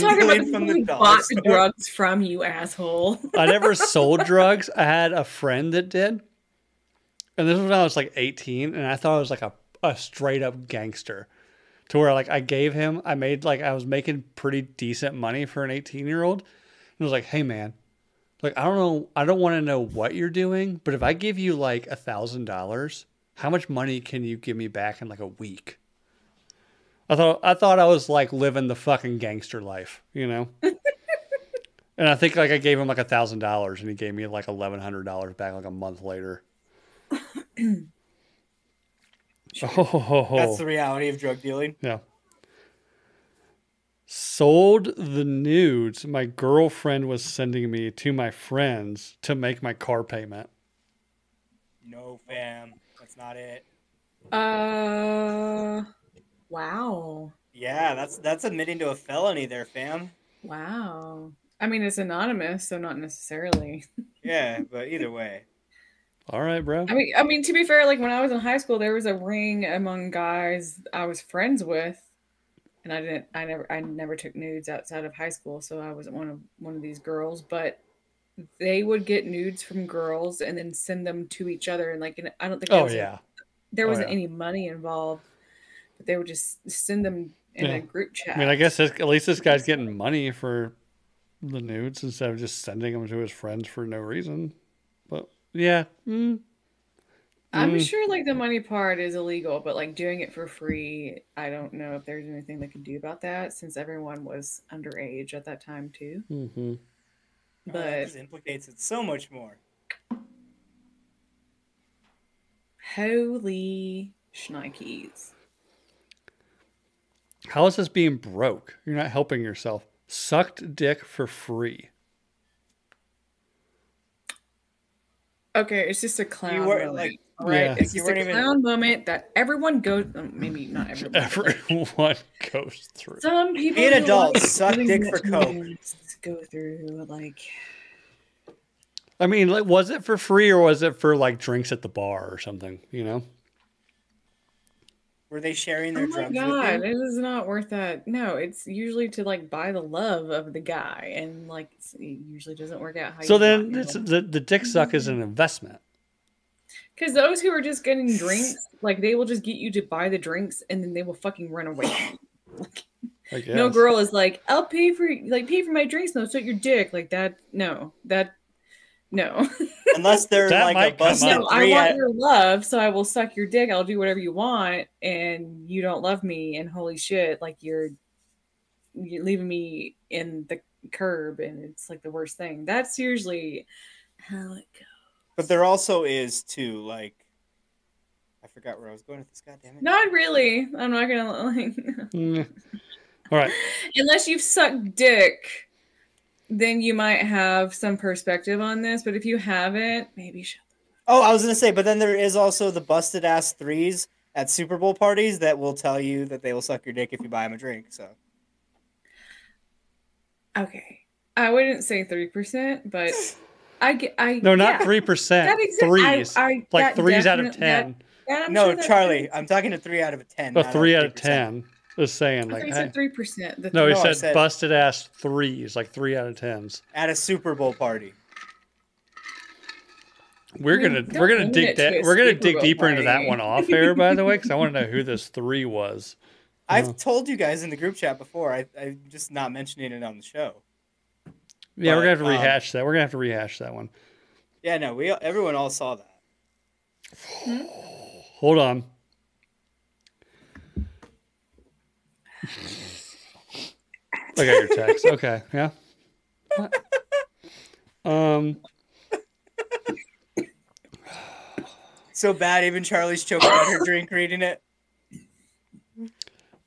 talking about the people who bought the drugs from you, asshole. I never sold drugs. I had a friend that did. And this was when I was like 18, and I thought I was like a straight up gangster. To where like I gave him, I was making pretty decent money for an 18-year-old. And I was like, hey man, like I don't want to know what you're doing, but if I give you like $1,000, how much money can you give me back in like a week? I thought I was like living the fucking gangster life, you know? And I think like I gave him like $1,000 and he gave me like $1,100 back like a month later. Oh. That's the reality of drug dealing. Yeah. Sold the nudes my girlfriend was sending me to my friends to make my car payment. No, fam. That's not it. Wow. Yeah, that's admitting to a felony there, fam. Wow. I mean, it's anonymous, so not necessarily. Yeah, but either way. All right, bro. I mean, to be fair, like when I was in high school, there was a ring among guys I was friends with, and I never took nudes outside of high school, so I wasn't one of these girls. But they would get nudes from girls and then send them to each other, and like, and I don't think there wasn't any money involved, but they would just send them in a group chat. I mean, I guess at least this guy's getting money for the nudes instead of just sending them to his friends for no reason, but. Yeah. Mm. I'm sure like the money part is illegal, but like doing it for free, I don't know if there's anything they can do about that since everyone was underage at that time too. Mm-hmm. But this implicates it so much more. Holy shnikes. How is this being broke? You're not helping yourself. Sucked dick for free. Okay, it's just a clown moment, right? Yeah. It's just a clown moment that everyone goes. Maybe not everyone. Everyone goes through. Some people, being adults, suck dick for coke. Go through like. I mean, like, was it for free or was it for like drinks at the bar or something? You know. Were they sharing their drugs? Oh my god, it is not worth that. No, it's usually to like buy the love of the guy, and like it usually doesn't work out. How so then it's, the dick suck is an investment. Because those who are just getting drinks, like they will just get you to buy the drinks, and then they will fucking run away. Like, no girl is like, I'll pay for my drinks. No, so your dick like that. No. Unless they're that like a bust. No, I want your love, so I will suck your dick. I'll do whatever you want, and you don't love me. And holy shit, like you're leaving me in the curb, and it's like the worst thing. That's usually how it goes. But there also is too, like I forgot where I was going with this. Goddamn it! Not really. I'm not gonna like. All right. Unless you've sucked dick. Then you might have some perspective on this, but if you haven't, maybe shut them up. Oh, I was gonna say, but then there is also the busted ass threes at Super Bowl parties that will tell you that they will suck your dick if you buy them a drink. So, okay, I wouldn't say 3%, but not 3%. Threes, like threes out of 10. No, Charlie, I'm talking to 3 out of 10. A 3 out of 10. Just saying, like, he said 3%. No, he said busted ass threes, like 3 out of 10s at a Super Bowl party. We're gonna dig deeper into that one off air, by the way, because I want to know who this three was. I've told you guys in the group chat before. I'm just not mentioning it on the show. Yeah, we're gonna have to rehash that. We're gonna have to rehash that one. Yeah, no, everyone all saw that. Hold on. I got your text. Okay, yeah. So bad, even Charlie's choking on her drink reading it.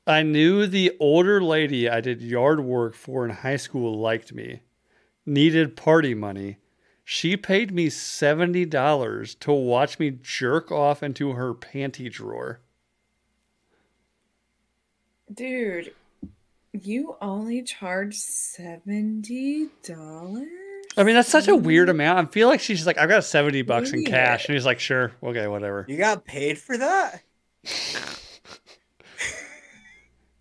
I knew the older lady I did yard work for in high school liked me. Needed party money. She paid me $70 to watch me jerk off into her panty drawer. Dude, you only charge $70? I mean, that's such a weird amount. I feel like she's like, I've got $70 in cash. And he's like, sure. Okay, whatever. You got paid for that?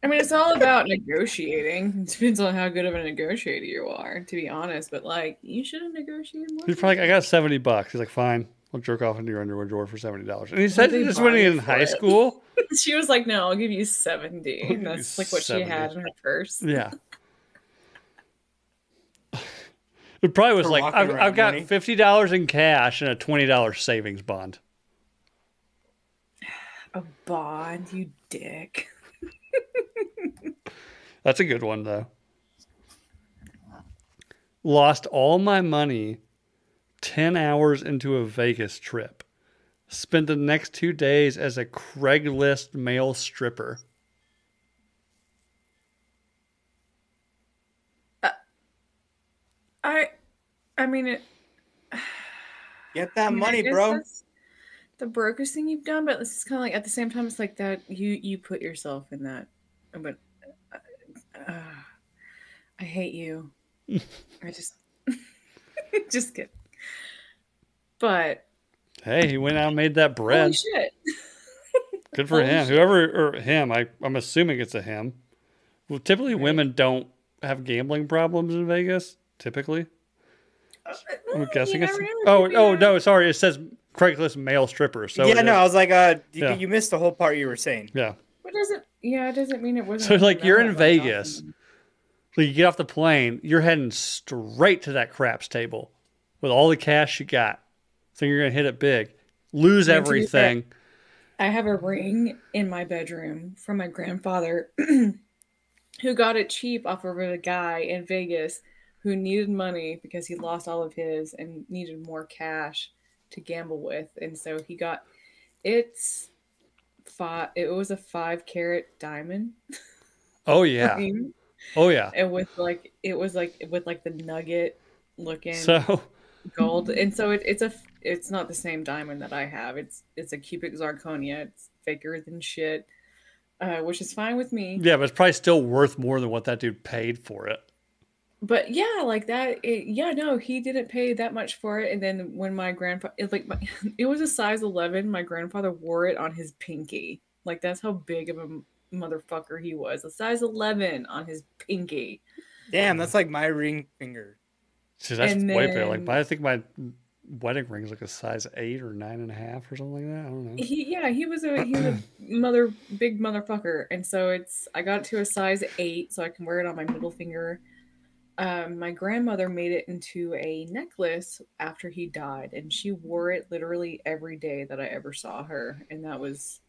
I mean, it's all about negotiating. It depends on how good of a negotiator you are, to be honest. But, like, you should have negotiated more. He's probably like, I got $70. He's like, fine. I'll jerk off into your underwear drawer for $70. And he said he just went in high school. She was like, no, I'll give you 70. And that's like what 70. She had in her purse. Yeah. It probably was like, I've got $50 in cash and a $20 savings bond. A bond, you dick. That's a good one, though. Lost all my money 10 hours into a Vegas trip. Spent the next 2 days as a Craigslist male stripper. I mean, get that money, bro. That's the brokest thing you've done, but this is kind of like at the same time, it's like that you put yourself in that. But I hate you. I just, just kidding. But hey, he went out and made that bread. Holy shit! Good for him. Shit. Whoever or him, I'm assuming it's a him. Well, typically women don't have gambling problems in Vegas. Typically, I'm guessing it's. No, sorry. It says Craigslist male stripper. So yeah, no, I was like, you missed the whole part you were saying. Yeah. What does it? Yeah, it doesn't mean it wasn't. So like, you're in Vegas, so you get off the plane, you're heading straight to that craps table with all the cash you got. So you're gonna hit it big, lose everything. I have a ring in my bedroom from my grandfather, who got it cheap off of a guy in Vegas who needed money because he lost all of his and needed more cash to gamble with. And so he got, it was a 5-carat diamond. Oh yeah. Ring. Oh yeah. And with like, it was like, with like the nugget looking gold. And so it's not the same diamond that I have. It's a cubic zirconia. It's thicker than shit, which is fine with me. Yeah. But it's probably still worth more than what that dude paid for it. But yeah, like that. He didn't pay that much for it. And then when my grandfather, it was a size 11. My grandfather wore it on his pinky. Like that's how big of a motherfucker he was. A size 11 on his pinky. Damn, that's like my ring finger. See, that's way bigger. Like I think my wedding ring is like a size 8 or 9.5 or something like that. I don't know. He was a big motherfucker, and so I got to a size 8, so I can wear it on my middle finger. My grandmother made it into a necklace after he died, and she wore it literally every day that I ever saw her. And that was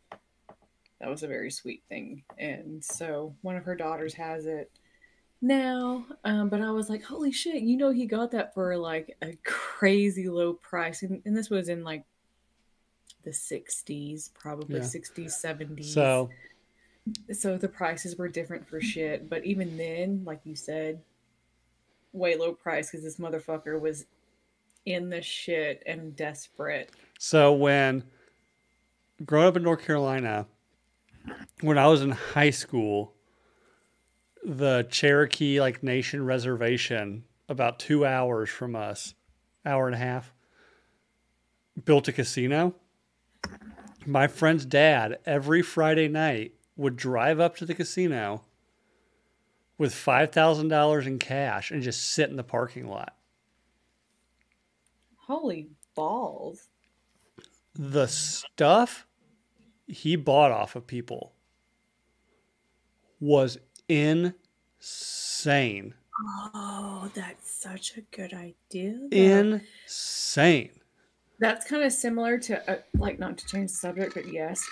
a very sweet thing. And so one of her daughters has it now. But I was like, holy shit, he got that for like a crazy low price. And this was in like the 60s, probably 60s, 70s. So the prices were different for shit. But even then, like you said, way low price because this motherfucker was in the shit and desperate. So when growing up in North Carolina, when I was in high school, the Cherokee Nation Reservation, about 2 hours from us, hour and a half, built a casino. My friend's dad every Friday night would drive up to the casino with $5,000 in cash and just sit in the parking lot. Holy balls. The stuff he bought off of people was insane. Oh, that's such a good idea. Insane. That's kind of similar to, not to change the subject, but yes,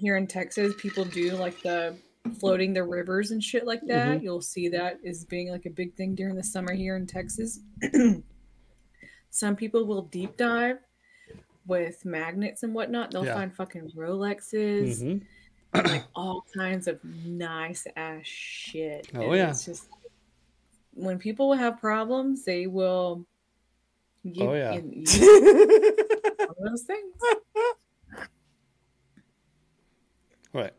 here in Texas, people do the floating the rivers and shit like that. Mm-hmm. You'll see that as being a big thing during the summer here in Texas. Some people will deep dive with magnets and whatnot. They'll find fucking Rolexes, mm-hmm. and all kinds of nice ass shit. Oh, and yeah. It's just when people have problems, they will. All those things. Right.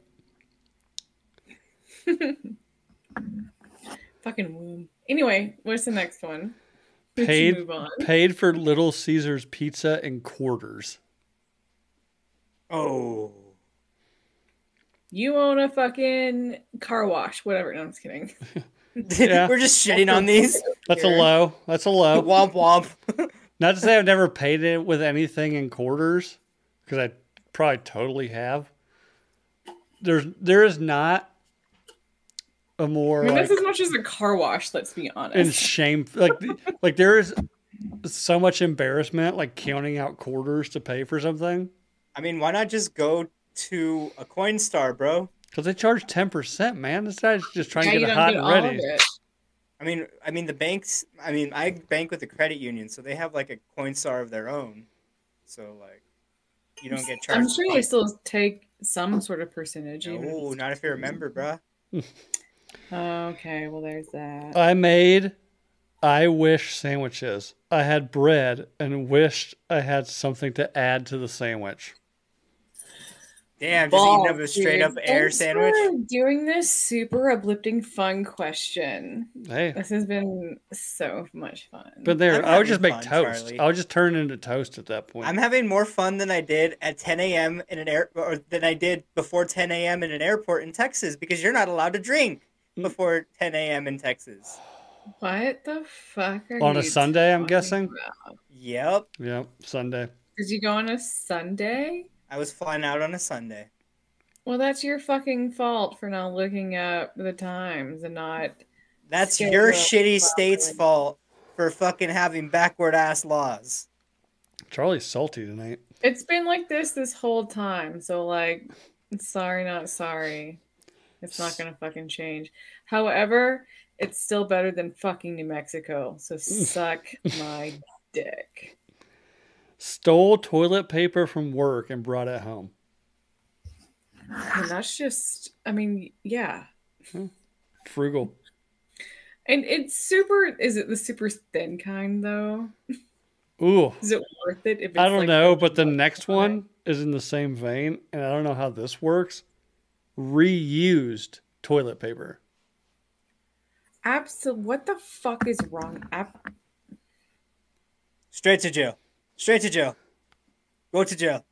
Fucking womb. Anyway, what's the next one? Paid for Little Caesar's pizza in quarters. Oh. You own a fucking car wash, whatever. No, I'm just kidding. Yeah. We're just shitting on these. That's a low. That's a low. Womp womp. Not to say I've never paid it with anything in quarters, because I probably totally have. There is not a more. I mean, that's as much as a car wash. Let's be honest. And shame, like there is so much embarrassment, like counting out quarters to pay for something. I mean, why not just go to a Coinstar, bro? Because they charge 10%, man. This guy's just trying to get it hot and ready. I mean the banks. I mean, I bank with the credit union, so they have like a Coinstar of their own. So like, you don't get charged. I'm sure they still take some sort of percentage. Oh, not if you're a member, bruh. Okay, well, there's that. I made I wish sandwiches. I had bread and wished I had something to add to the sandwich. Damn, just eating up a straight up air sandwich. Thanks for doing this super uplifting, fun question. Hey, this has been so much fun. But there, I would just make toast. Charlie. I would just turn it into toast at that point. I'm having more fun than I did at 10 a.m. in an air, or than I did before 10 a.m. in an airport in Texas, because you're not allowed to drink before 10 a.m. in Texas. What the fuck are you on a Sunday? I'm guessing. About? Yep. Sunday. Did you go on a Sunday? I was flying out on a Sunday. Well, that's your fucking fault for not looking up the times and not... That's your shitty state's fault for fucking having backward-ass laws. Charlie's salty tonight. It's been like this whole time, so like, sorry, not sorry. It's not gonna fucking change. However, it's still better than fucking New Mexico, so suck my dick. Stole toilet paper from work and brought it home. And that's just, I mean, yeah. Frugal. And it's super, is it the super thin kind though? Ooh. Is it worth it? If it's I don't know, but the next one is in the same vein, and I don't know how this works. Reused toilet paper. Absolutely. What the fuck is wrong? Straight to jail. Straight to jail. Go to jail.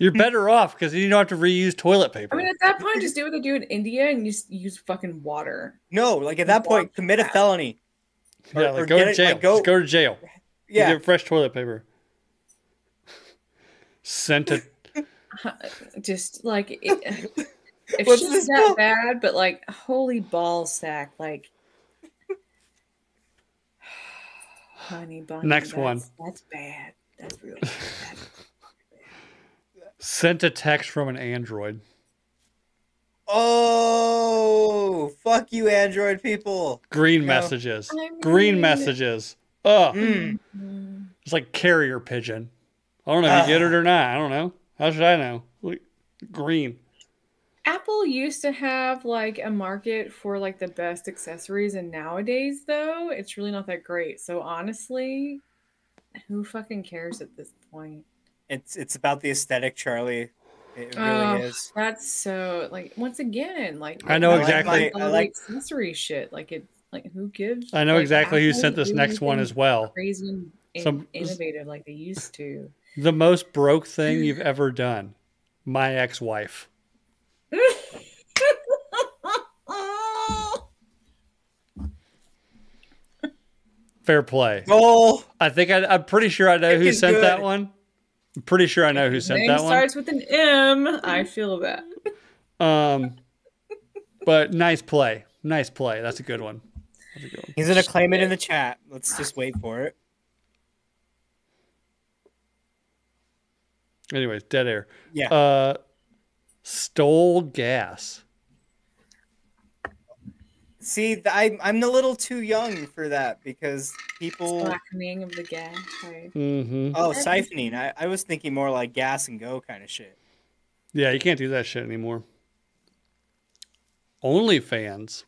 You're better off because you don't have to reuse toilet paper. I mean, at that point, just do what they do in India and just use fucking water. No, like at that point, commit a felony. Yeah, like go to jail. Just go to jail. Yeah. You get fresh toilet paper. Scented. Just like, it's just that bad, but like, holy ball sack. Like, honey bunny, next one. That's bad. That's real bad. Sent a text from an Android. Oh, fuck you, Android people. Green messages. I mean... Green messages. Ugh. Mm. It's like carrier pigeon. I don't know if you get it or not. I don't know. How should I know? Look, green. Apple used to have like a market for like the best accessories, and nowadays though it's really not that great. So honestly, who fucking cares at this point? It's about the aesthetic, Charlie. It really is. That's so like once again, like I know exactly all the accessory shit. Like it, like who gives? I know like, exactly who sent this next one as well. Crazy and innovative like they used to. The most broke thing you've ever done, my ex-wife. Fair play. Oh, I think I'm pretty sure I know who sent that one. I'm pretty sure I know who sent that one. Starts with an M. I feel that. But nice play. Nice play. That's a good one. He's gonna claim it in the chat. Let's just wait for it. Anyways, dead air. Yeah. Stole gas. See, I'm a little too young for that because people... Slackening of the gas. Right? Mm-hmm. Oh, siphoning. I was thinking more like gas and go kind of shit. Yeah, you can't do that shit anymore. OnlyFans.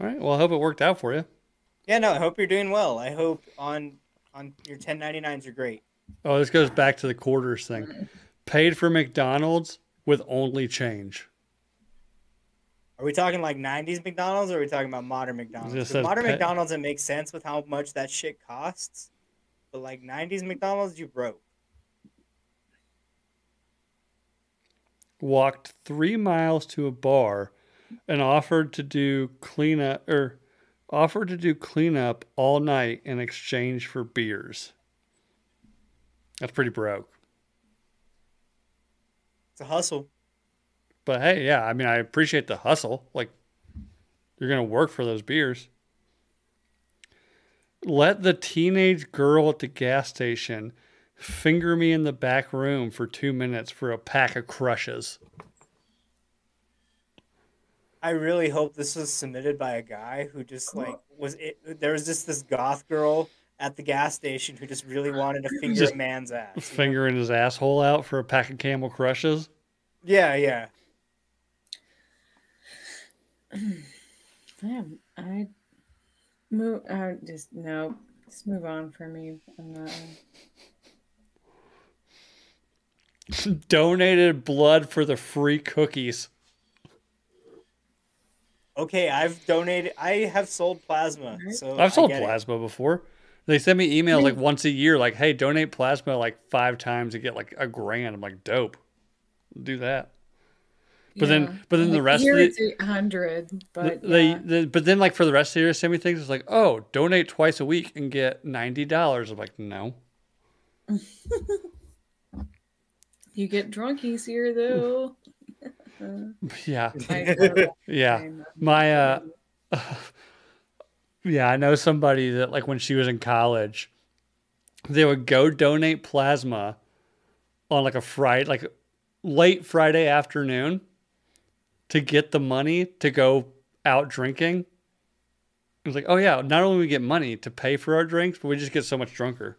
All right, well, I hope it worked out for you. Yeah, no, I hope you're doing well. I hope on your 1099s are great. Oh, this goes back to the quarters thing. Paid for McDonald's with only change. Are we talking like 90s McDonald's, or are we talking about modern McDonald's? Modern McDonald's, it makes sense with how much that shit costs. But like 90s McDonald's, you broke. Walked 3 miles to a bar and offered to do cleanup all night in exchange for beers. That's pretty broke. It's a hustle. But hey, yeah, I mean, I appreciate the hustle. Like, you're going to work for those beers. Let the teenage girl at the gas station finger me in the back room for 2 minutes for a pack of crushes. I really hope this was submitted by a guy who just, like, there was just this goth girl at the gas station who just really wanted to finger a man's ass. Fingering his asshole out for a pack of Camel crushes? Yeah, yeah. Just move on for me. I'm not... Donated blood for the free cookies. Okay, I've donated. I have sold plasma. So I've sold plasma before. They send me emails like once a year, like, "Hey, donate plasma like 5 times to get like $1,000." I'm like, "Dope, I'll do that." But yeah. then the rest of it, 800. But then like for the rest of the year, send me things. It's like, "Oh, donate twice a week and get $90." I'm like, no. You get drunk easier though. Yeah, yeah. I know somebody that like when she was in college, they would go donate plasma on like a Friday, like late Friday afternoon, to get the money to go out drinking. It was like, oh yeah, not only do we get money to pay for our drinks, but we just get so much drunker.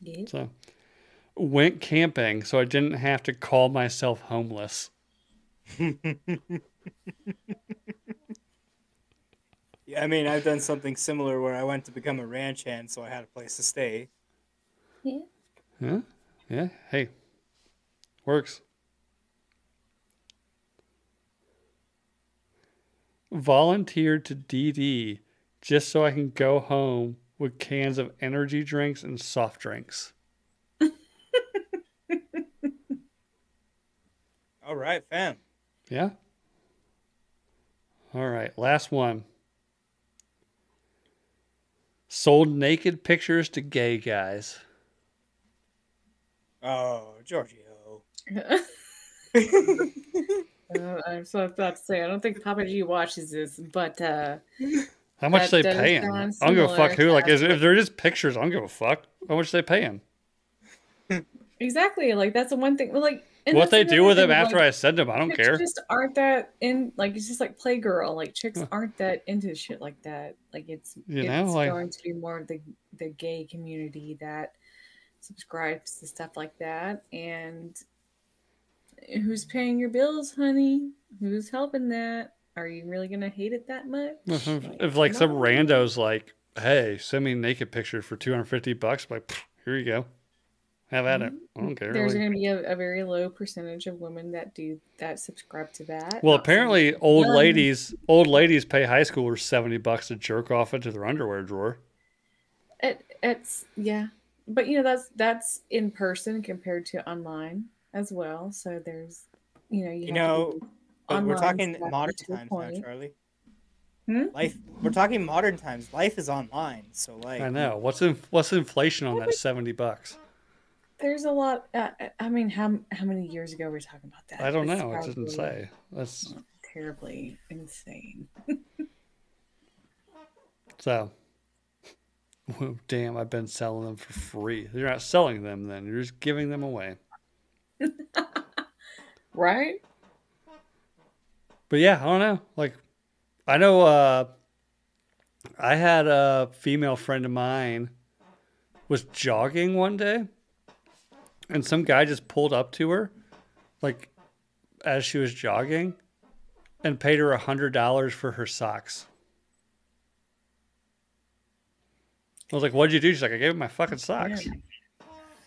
Yeah. So, went camping so I didn't have to call myself homeless. Yeah, I mean, I've done something similar where I went to become a ranch hand, so I had a place to stay. Yeah. Huh? Yeah. Hey, works. Volunteered to DD just so I can go home with cans of energy drinks and soft drinks. All right, fam. Yeah. All right, last one. Sold naked pictures to gay guys. Oh, Giorgio. I'm so about to say, I don't think Papa G watches this, but how much they paying? I don't give a fuck who. Like, if they're just pictures, I don't give a fuck. How much they paying? Exactly. Like, that's the one thing. Like, and what they do with them after I send them, I don't care. Just aren't that in. Like, it's just like Playgirl. Like, chicks aren't that into shit like that. Like, it's like, going to be more of the gay community that subscribes to stuff like that. And who's paying your bills, honey? Who's helping that? Are you really gonna hate it that much? If like some rando's like, hey, send me a naked picture for $250, like, here you go. Have at it. I don't care. There's going to be a very low percentage of women that do that, subscribe to that. Well, apparently old ladies pay high schoolers $70 to jerk off into their underwear drawer. It's yeah, but you know that's in person compared to online as well. So there's we're talking modern times now, Charlie. Life. We're talking modern times. Life is online, so like I know what's inflation on that $70. There's a lot. I mean, how many years ago were we talking about that? I don't know. It doesn't say. That's terribly insane. So, well, damn, I've been selling them for free. You're not selling them then. You're just giving them away. Right? But yeah, I don't know. Like, I know I had a female friend of mine was jogging one day. And some guy just pulled up to her, like, as she was jogging, and paid her $100 for her socks. I was like, what'd you do? She's like, I gave him my fucking socks.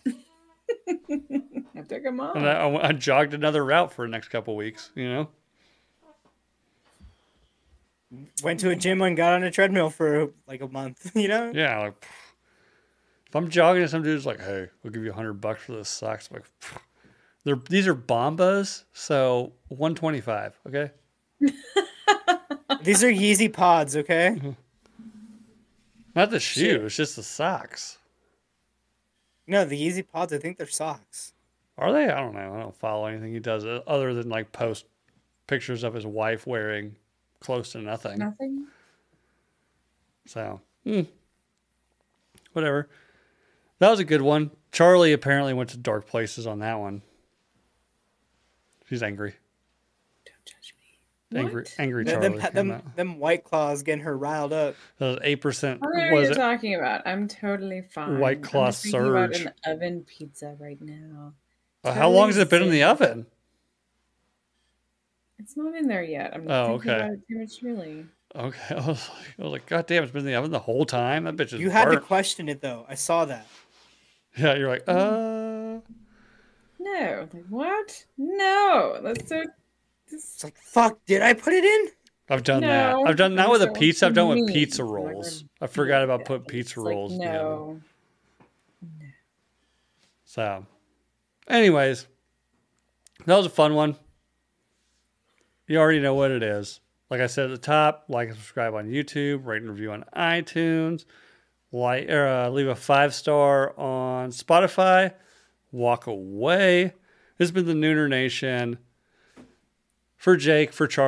I took them off. And I jogged another route for the next couple weeks, you know? went to a gym and got on a treadmill for like a month, you know? Yeah. Like, if I'm jogging and some dude's like, hey, we'll give you $100 for this socks. I'm like, these are Bombas, so $125, okay? These are Yeezy pods, okay? Not the shoe, shit. It's just the socks. No, the Yeezy pods, I think they're socks. Are they? I don't know. I don't follow anything he does other than like post pictures of his wife wearing close to nothing. Nothing. So, whatever. That was a good one. Charlie apparently went to dark places on that one. She's angry. Don't judge me. Angry Charlie. Them White Claws getting her riled up. That was 8%. What are you talking about? I'm totally fine. White Claw surge. I'm about an oven pizza right now. How long has it been in the oven? It's not in there yet. I'm not thinking about it too much, really. Okay. I was like, God damn, it's been in the oven the whole time? That bitch is burnt. You had to question it, though. I saw that. Yeah, you're like, No. Like, what? No. That's so... It's like, fuck, did I put it in? I've done that. I've done that with a pizza. I've done with pizza rolls. I forgot about putting pizza rolls in the oven. No. So... Anyways, that was a fun one. You already know what it is. Like I said at the top, like and subscribe on YouTube, rate and review on iTunes, leave a 5-star on Spotify, walk away. This has been the Nooner Nation. For Jake, for Charlie.